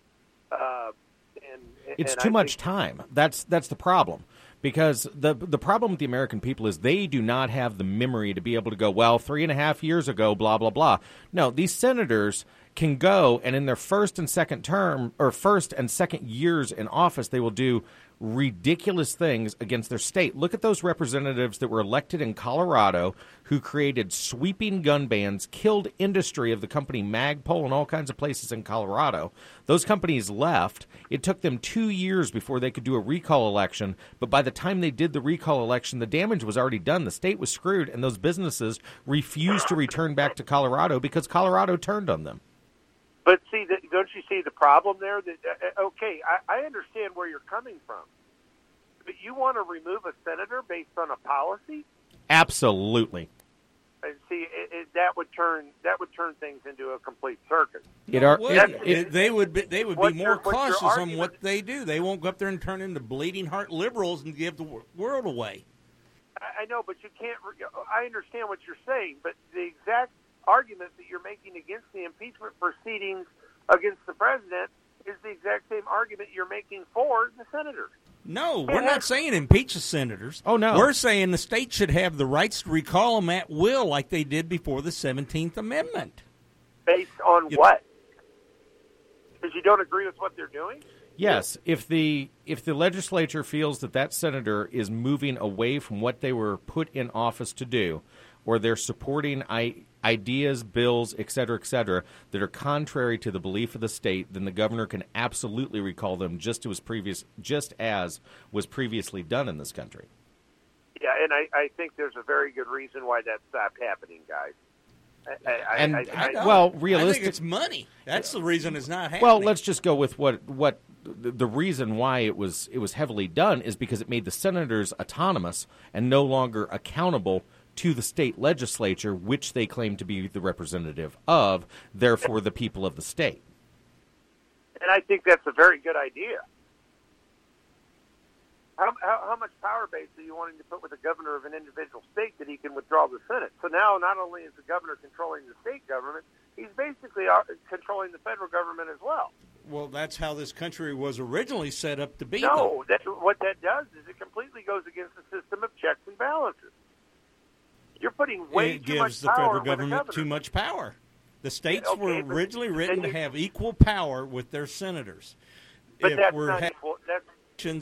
Uh, and, it's and too I much time. That's that's the problem. Because the the problem with the American people is they do not have the memory to be able to go, well, three and a half years ago, blah, blah, blah. No, these senators can go and in their first and second term or first and second years in office, they will do ridiculous things against their state. Look at those representatives that were elected in Colorado who created sweeping gun bans, killed industry of the company Magpul and all kinds of places in Colorado. Those companies left. It took them two years before they could do a recall election. But by the time they did the recall election, the damage was already done. The state was screwed, and those businesses refused to return back to Colorado because Colorado turned on them. But see, don't you see the problem there? Okay, I understand where you're coming from, but you want to remove a senator based on a policy? Absolutely. And see, it, it, that would turn that would turn things into a complete circus. It are, it, it, they would be, they would be more cautious on what they do. They won't go up there and turn into bleeding heart liberals and give the world away. I, I know, but you can't. I understand what you're saying, but the exact argument that you're making against the impeachment proceedings against the president is the exact same argument you're making for the senators. No, we're not saying impeach the senators. Oh, no. We're saying the state should have the rights to recall them at will like they did before the seventeenth Amendment. Based on you what? Because you don't agree with what they're doing? Yes. If the if the legislature feels that that senator is moving away from what they were put in office to do, or they're supporting I. ideas, bills, et cetera, et cetera, that are contrary to the belief of the state, then the governor can absolutely recall them just as previous, just as was previously done in this country. Yeah, and I, I think there's a very good reason why that stopped happening, guys. I, I, and I, I, I, well, realistic, I think it's money. That's the reason it's not happening. Well, let's just go with what what the reason why it was it was heavily done is because it made the senators autonomous and no longer accountable to the state legislature, which they claim to be the representative of, therefore the people of the state. And I think that's a very good idea. How, how, how much power base are you wanting to put with the governor of an individual state that he can withdraw the Senate? So now not only is the governor controlling the state government, he's basically controlling the federal government as well. Well, that's how this country was originally set up to be. No, that's, what that does is it completely goes against the system of checks and balances. You're putting way too much power. It gives the federal government too much power. The states okay, were originally written you, to have equal power with their senators. But if that's we're not equal. That's,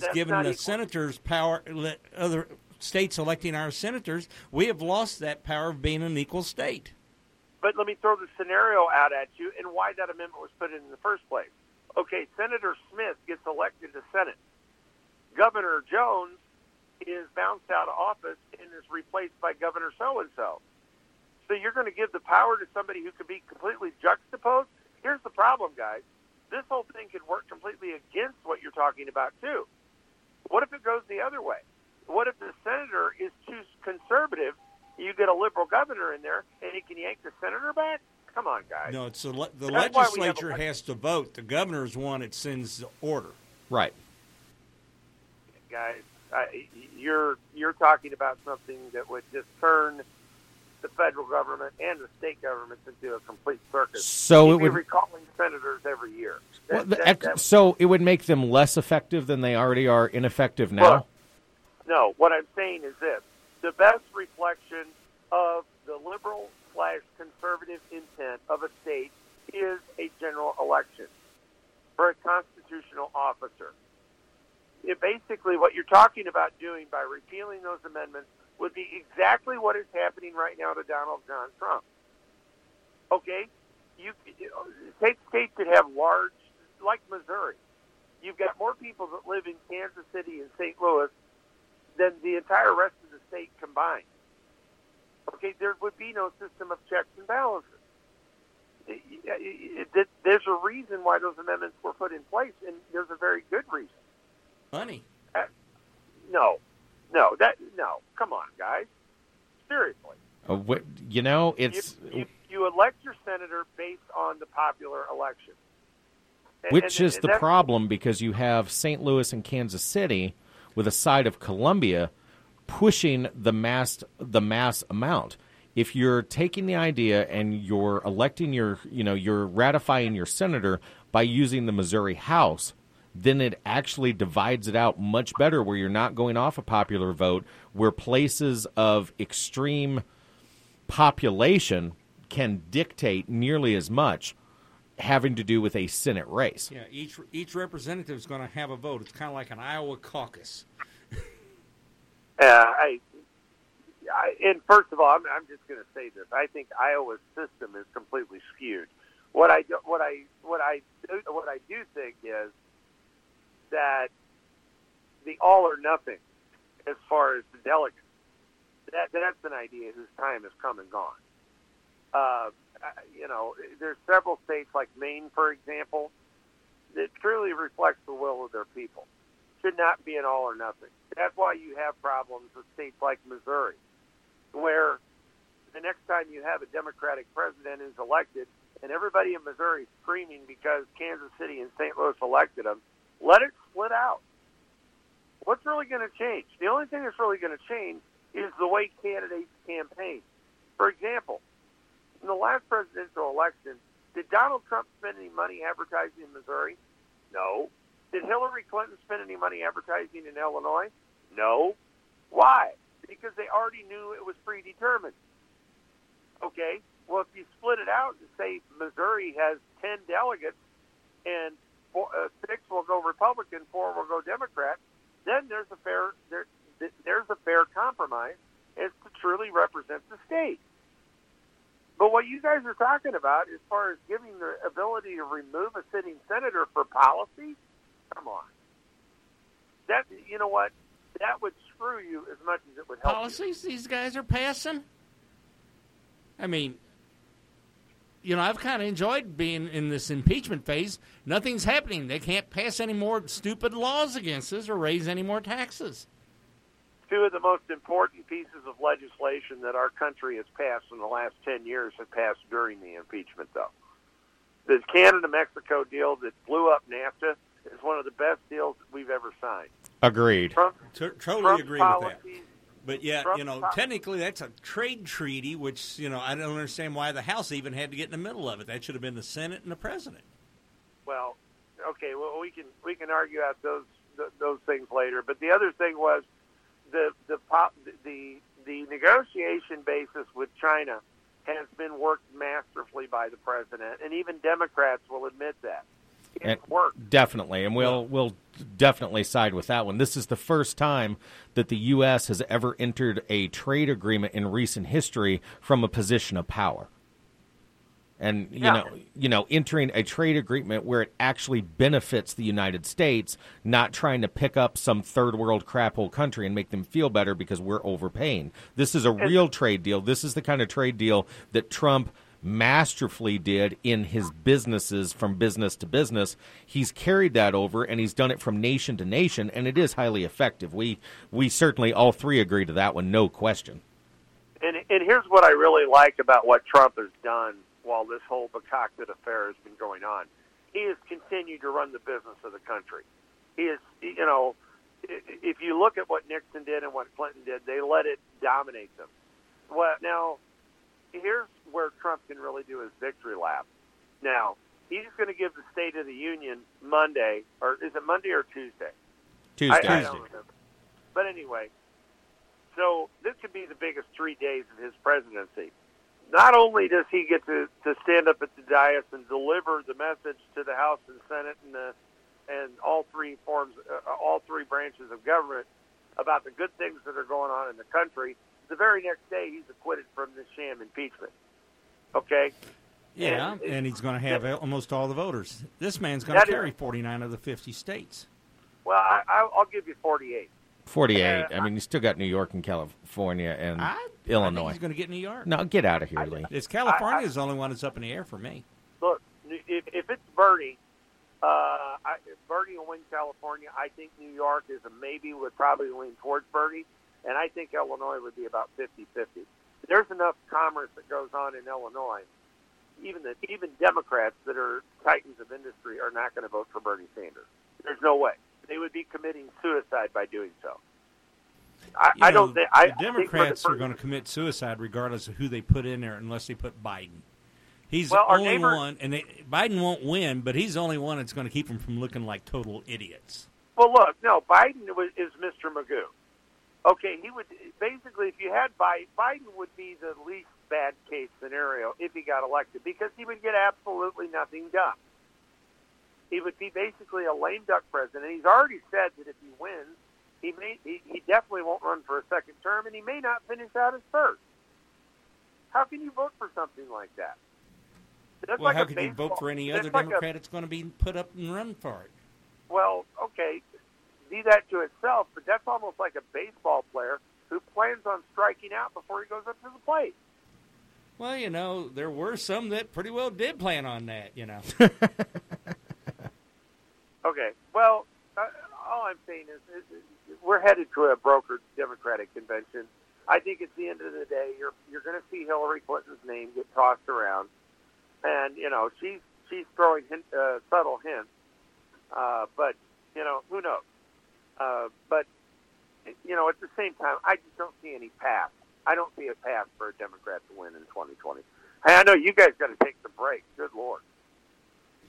that's given not the equal. Senators power, let other states electing our senators, we have lost that power of being an equal state. But let me throw the scenario out at you and why that amendment was put in in the first place. Okay, Senator Smith gets elected to Senate. Governor Jones is bounced out of office and is replaced by Governor so-and-so. So you're going to give the power to somebody who could be completely juxtaposed? Here's the problem, guys. This whole thing could work completely against what you're talking about, too. What if it goes the other way? What if the senator is too conservative, you get a liberal governor in there, and he can yank the senator back? Come on, guys. No, it's a le- the That's legislature a- has to vote. The governor is one that sends the order. Right. Guys, I, you're you're talking about something that would just turn the federal government and the state governments into a complete circus. So You'd it would be recalling senators every year. That, well, the, that, that, so it would make them less effective than they already are ineffective now? Well, no, what I'm saying is this. The best reflection of the liberal slash conservative intent of a state is a general election for a constitutional officer. It basically, what you're talking about doing by repealing those amendments would be exactly what is happening right now to Donald John Trump. Okay? You take states that have large, like Missouri. You've got more people that live in Kansas City and Saint Louis than the entire rest of the state combined. Okay, there would be no system of checks and balances. It, it, it, there's a reason why those amendments were put in place, and there's a very good reason. Money. Uh, no, no, that no. Come on, guys. Seriously. Uh, what, you know, it's you, you, you elect your senator based on the popular election, and, which and, is and the problem because you have Saint Louis and Kansas City with a side of Columbia pushing the mass the mass amount. If you're taking the idea and you're electing your, you know, you're ratifying your senator by using the Missouri House, then it actually divides it out much better where you're not going off a popular vote, where places of extreme population can dictate nearly as much having to do with a Senate race. Yeah, each each representative is going to have a vote. It's kind of like an Iowa caucus. Uh, I, I, and first of all, I'm, I'm just going to say this. I think Iowa's system is completely skewed. What I what I what I do, what I do think is that the all or nothing, as far as the delegates, that that's an idea whose time has come and gone. Uh, you know, there's several states like Maine, for example, that truly reflects the will of their people. Should not be an all or nothing. That's why you have problems with states like Missouri, where the next time you have a Democratic president who's elected and everybody in Missouri is screaming because Kansas City and Saint Louis elected them, let it split out. What's really going to change? The only thing that's really going to change is the way candidates campaign. For example, in the last presidential election, did Donald Trump spend any money advertising in Missouri? No. Did Hillary Clinton spend any money advertising in Illinois? No. Why? Because they already knew it was predetermined. Okay, well, if you split it out and say Missouri has ten delegates and four, uh, six will go Republican, four will go Democrat, then there's a fair there, there's a fair compromise as to truly represent the state. But what you guys are talking about as far as giving the ability to remove a sitting senator for policy, come on. That, you know what? That would screw you as much as it would help policies you. These guys are passing? I mean, you know, I've kind of enjoyed being in this impeachment phase. Nothing's happening. They can't pass any more stupid laws against us or raise any more taxes. two of the most important pieces of legislation that our country has passed in the last ten years have passed during the impeachment, though. The Canada-Mexico deal that blew up NAFTA is one of the best deals that we've ever signed. Agreed. Trump, T- totally Trump's agree policies, with that. But, yeah, Trump's you know, policies. Technically that's a trade treaty, which, you know, I don't understand why the House even had to get in the middle of it. That should have been the Senate and the President. Well, okay, well, we can we can argue out those th- those things later. But the other thing was the the pop, the the negotiation basis with China has been worked masterfully by the president, and even Democrats will admit that. It worked. Definitely, and we'll we'll definitely side with that one. This is the first time that the U S has ever entered a trade agreement in recent history from a position of power. And, you yeah. know, you know, entering a trade agreement where it actually benefits the United States, not trying to pick up some third world crap hole country and make them feel better because we're overpaying. This is a real trade deal. This is the kind of trade deal that Trump masterfully did in his businesses from business to business. He's carried that over, and he's done it from nation to nation, and it is highly effective. We we certainly all three agree to that one, no question. And, and here's what I really like about what Trump has done while this whole becocted affair has been going on. He has continued to run the business of the country. He is, you know, if you look at what Nixon did and what Clinton did, they let it dominate them. Well, now, here's where Trump can really do his victory lap. Now, he's going to give the State of the Union Monday, or is it Monday or Tuesday? Tuesday. I, I don't remember. But anyway, so this could be the biggest three days of his presidency. Not only does he get to, to stand up at the dais and deliver the message to the House and Senate and the, and all three forms, uh, all three branches of government about the good things that are going on in the country, the very next day he's acquitted from this sham impeachment. Okay? Yeah, and, and he's going to have yeah. almost all the voters. This man's going to carry is, forty-nine of the fifty states. Well, I, I'll give you forty-eight. forty-eight. I mean, you still got New York and California and I, Illinois. I think he's going to get New York. No, get out of here, Lee. It's California is the only one that's up in the air for me. Look, if, if it's Bernie, uh, I, if Bernie will win California, I think New York is a maybe, would probably lean towards Bernie, and I think Illinois would be about fifty-fifty. There's enough commerce that goes on in Illinois. Even the, even Democrats that are titans of industry are not going to vote for Bernie Sanders. There's no way. They would be committing suicide by doing so. I, I know, don't think I, the Democrats the are going to commit suicide regardless of who they put in there, unless they put Biden. He's well, the only neighbor, one, and they, Biden won't win, but he's the only one that's going to keep them from looking like total idiots. Well, look, no, Biden was, is Mister Magoo. Okay, he would basically, if you had Biden, Biden would be the least bad case scenario if he got elected, because he would get absolutely nothing done. He would be basically a lame duck president. He's already said that if he wins, he may he, he definitely won't run for a second term, and he may not finish out his first. How can you vote for something like that? That's well, like how could you vote for any other Democrat like a, that's going to be put up and run for it? Well, okay, do that to itself, but that's almost like a baseball player who plans on striking out before he goes up to the plate. Well, you know, there were some that pretty well did plan on that, you know. Okay, well, uh, all I'm saying is, is, is we're headed to a brokered Democratic convention. I think at the end of the day, you're you're going to see Hillary Clinton's name get tossed around, and you know she's she's throwing hint, uh, subtle hints, uh, but you know who knows. Uh, but you know at the same time, I just don't see any path. I don't see a path for a Democrat to win in twenty twenty. Hey, I know you guys got to take the break. Good Lord.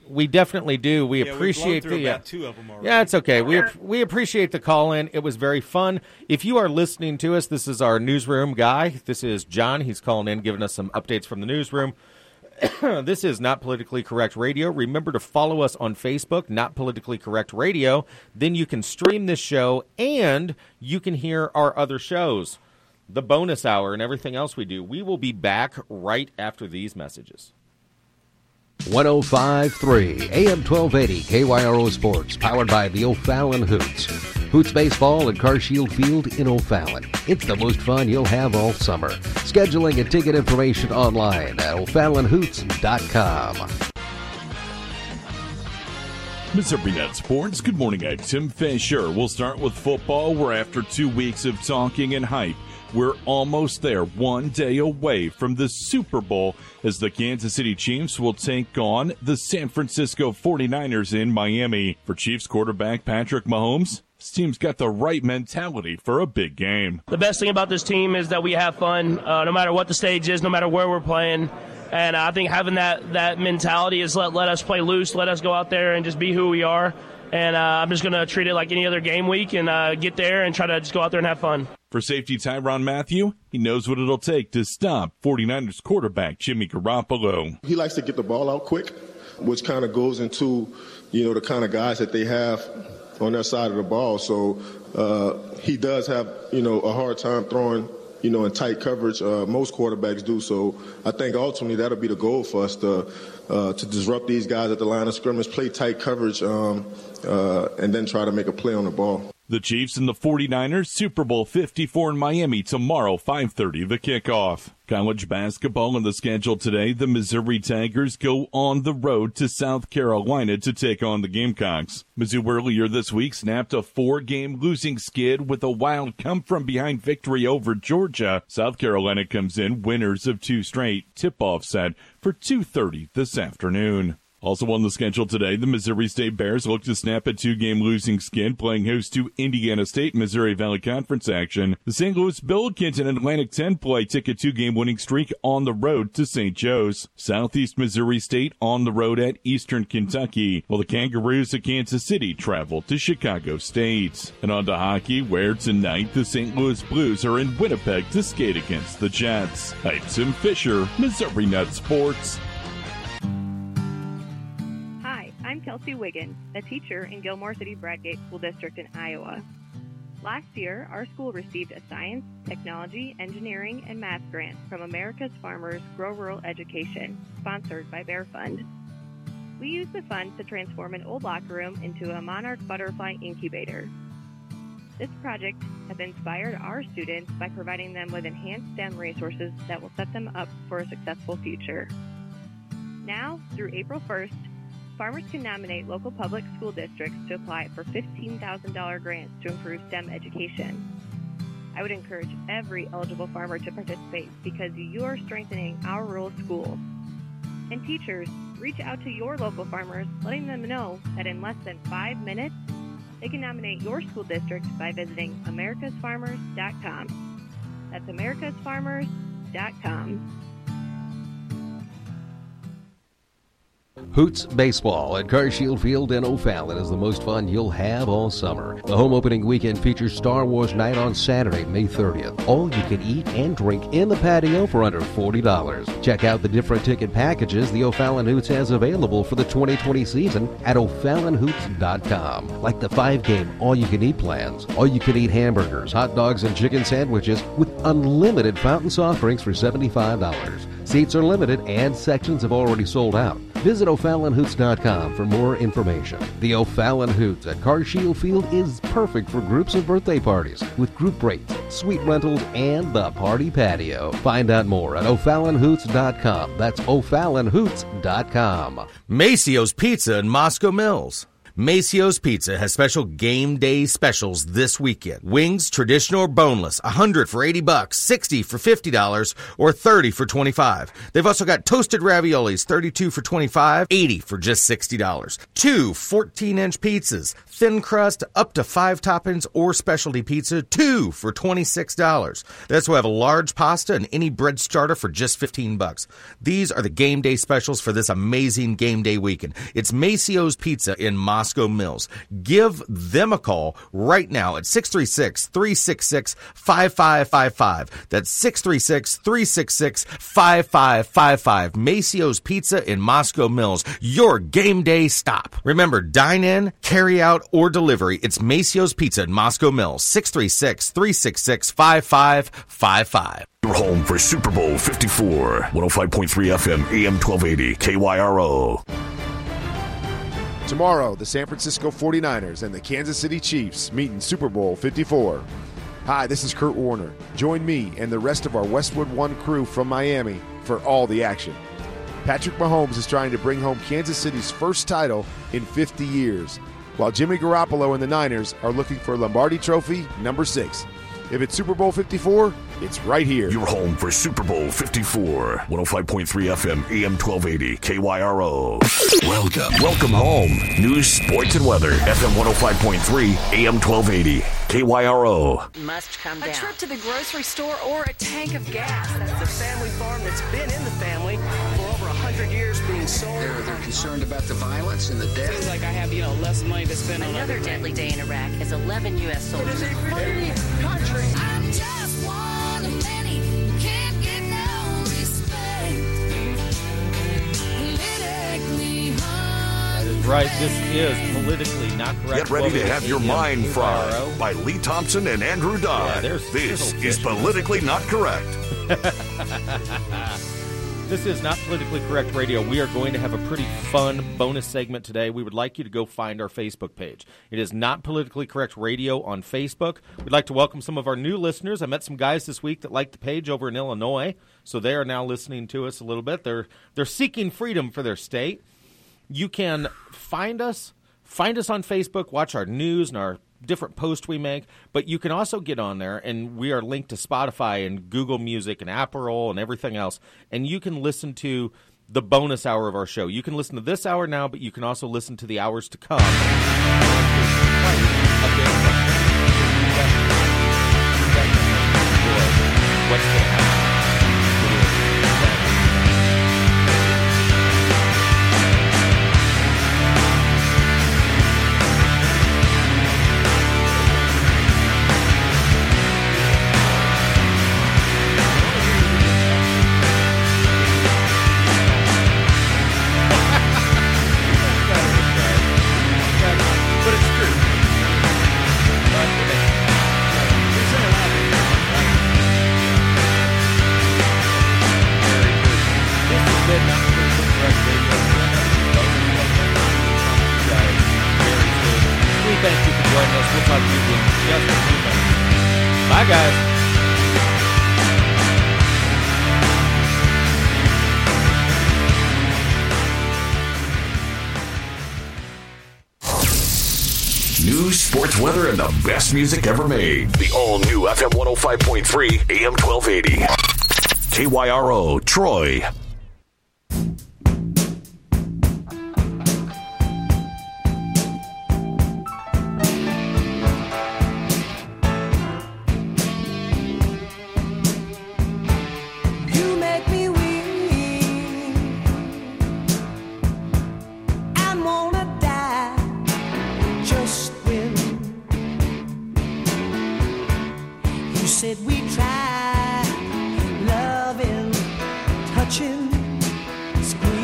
We definitely do. We yeah, appreciate the yeah. two of them already. Yeah, it's okay. We we appreciate the call in. It was very fun. If you are listening to us, this is our newsroom guy. This is John. He's calling in, giving us some updates from the newsroom. This is Not Politically Correct Radio. Remember to follow us on Facebook, Not Politically Correct Radio. Then you can stream this show, and you can hear our other shows, the bonus hour, and everything else we do. We will be back right after these messages. one oh five point three A M twelve eighty K Y R O Sports, powered by the O'Fallon Hoots. Hoots Baseball at CarShield Field in O'Fallon. It's the most fun you'll have all summer. Scheduling and ticket information online at O'Fallon Hoots dot com. Missouri Net Sports. Good morning, I'm Tim Fisher. We'll start with football. We're after two weeks of talking and hype. We're almost there, one day away from the Super Bowl, as the Kansas City Chiefs will take on the San Francisco forty-niners in Miami. For Chiefs quarterback Patrick Mahomes, this team's got the right mentality for a big game. The best thing about this team is that we have fun, uh, no matter what the stage is, no matter where we're playing. And I think having that, that mentality is let, let us play loose, let us go out there and just be who we are. And uh, I'm just going to treat it like any other game week and uh, get there and try to just go out there and have fun. For safety Tyrann Mathieu, he knows what it'll take to stop forty-niners quarterback Jimmy Garoppolo. He likes to get the ball out quick, which kind of goes into, you know, the kind of guys that they have on their side of the ball. So uh, he does have, you know, a hard time throwing, you know, in tight coverage. Uh, most quarterbacks do. So I think ultimately that'll be the goal for us, to uh, to disrupt these guys at the line of scrimmage, play tight coverage, um, uh, and then try to make a play on the ball. The Chiefs and the forty-niners, Super Bowl fifty-four in Miami tomorrow, five thirty, the kickoff. College basketball on the schedule today. The Missouri Tigers go on the road to South Carolina to take on the Gamecocks. Mizzou earlier this week snapped a four-game losing skid with a wild come-from-behind victory over Georgia. South Carolina comes in winners of two straight. Tip-off set for two thirty this afternoon. Also on the schedule today, the Missouri State Bears look to snap a two-game losing skid, playing host to Indiana State, Missouri Valley Conference action. The Saint Louis Billikens and Atlantic ten play take a two-game winning streak on the road to Saint Joe's. Southeast Missouri State on the road at Eastern Kentucky, while the Kangaroos of Kansas City travel to Chicago State. And on to hockey, where tonight the Saint Louis Blues are in Winnipeg to skate against the Jets. I'm Tim Fisher, Missouri Net Sports. Kelsey Wiggins, a teacher in Gilmore City Bradgate School District in Iowa. Last year, our school received a science, technology, engineering, and math grant from America's Farmers Grow Rural Education, sponsored by Bear Fund. We used the funds to transform an old locker room into a monarch butterfly incubator. This project has inspired our students by providing them with enhanced STEM resources that will set them up for a successful future. Now, through April first, farmers can nominate local public school districts to apply for fifteen thousand dollars grants to improve STEM education. I would encourage every eligible farmer to participate, because you are strengthening our rural school. And teachers, reach out to your local farmers, letting them know that in less than five minutes, they can nominate your school district by visiting americas farmers dot com. That's americas farmers dot com. Hoots Baseball at CarShield Field in O'Fallon is the most fun you'll have all summer. The home opening weekend features Star Wars Night on Saturday, May thirtieth. All you can eat and drink in the patio for under forty dollars. Check out the different ticket packages the O'Fallon Hoots has available for the twenty twenty season at O'Fallon Hoots dot com. Like the five-game all-you-can-eat plans. All-you-can-eat hamburgers, hot dogs, and chicken sandwiches with unlimited fountain soft drinks for seventy-five dollars. Seats are limited and sections have already sold out. Visit O'Fallon Hoots dot com for more information. The O'Fallon Hoots at CarShield Field is perfect for groups and birthday parties with group rates, suite rentals, and the party patio. Find out more at O'Fallon Hoots dot com. That's O'Fallon Hoots dot com. Macio's Pizza in Moscow Mills. Macio's Pizza has special game day specials this weekend. Wings, traditional or boneless, one hundred for eighty bucks, sixty for fifty dollars, or thirty for twenty-five. They've also got toasted raviolis, thirty-two for twenty-five, eighty for just sixty dollars. Two fourteen-inch pizzas, thin crust, up to five toppings, or specialty pizza, two for twenty-six dollars. They also have a large pasta and any bread starter for just fifteen bucks. These are the game day specials for this amazing game day weekend. It's Macio's Pizza in Moscow Mills. Give them a call right now at six three six, three six six, five five five five. That's six three six, three six six, five five five five. Macio's Pizza in Moscow Mills, your game day stop. Remember, dine in, carry out, or delivery. It's Macio's Pizza in Moscow Mills, six three six, three six six, five five five five. Your home for Super Bowl fifty-four, one oh five point three F M, A M twelve eighty, K Y R O. Tomorrow, the San Francisco forty-niners and the Kansas City Chiefs meet in Super Bowl fifty-four. Hi, this is Kurt Warner. Join me and the rest of our Westwood One crew from Miami for all the action. Patrick Mahomes is trying to bring home Kansas City's first title in fifty years, while Jimmy Garoppolo and the Niners are looking for Lombardi Trophy number six. If it's Super Bowl fifty-four, it's right here. You're home for Super Bowl fifty-four. one oh five point three F M, A M twelve eighty, K Y R O. Welcome. Welcome home. News, sports, and weather. F M one oh five point three, A M twelve eighty, K Y R O. Must come down. A trip to the grocery store or a tank of gas. That's the family farm that's been in the family for over one hundred years being sold. They're, they're concerned about the violence and the death. Seems like I have, you know, less money to spend on another deadly day in Iraq is eleven U S soldiers. It is a free country. I'm just one of many who can't get no respect. Politically hard. That is right. This is Politically Not Correct. Get ready to have your mind fried by Lee Thompson and Andrew Dodd. Yeah, this is Politically Not Correct. This is Not Politically Correct Radio. We are going to have a pretty fun bonus segment today. We would like you to go find our Facebook page. It is Not Politically Correct Radio on Facebook. We'd like to welcome some of our new listeners. I met some guys this week that liked the page over in Illinois, so they are now listening to us a little bit. They're they're seeking freedom for their state. You can find us, find us on Facebook, watch our news and our different posts we make, but you can also get on there, and we are linked to Spotify and Google Music and Apple and everything else, and you can listen to the bonus hour of our show. You can listen to this hour now, but you can also listen to the hours to come. Weather and the best music ever made. The all-new F M one oh five point three, A M twelve eighty. K Y R O, Troy. Loving, touching, squeezing.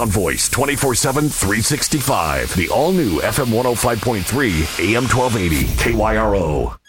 hometown voice, twenty-four seven, three sixty-five. The all-new F M one oh five point three, A M twelve eighty, K Y R O.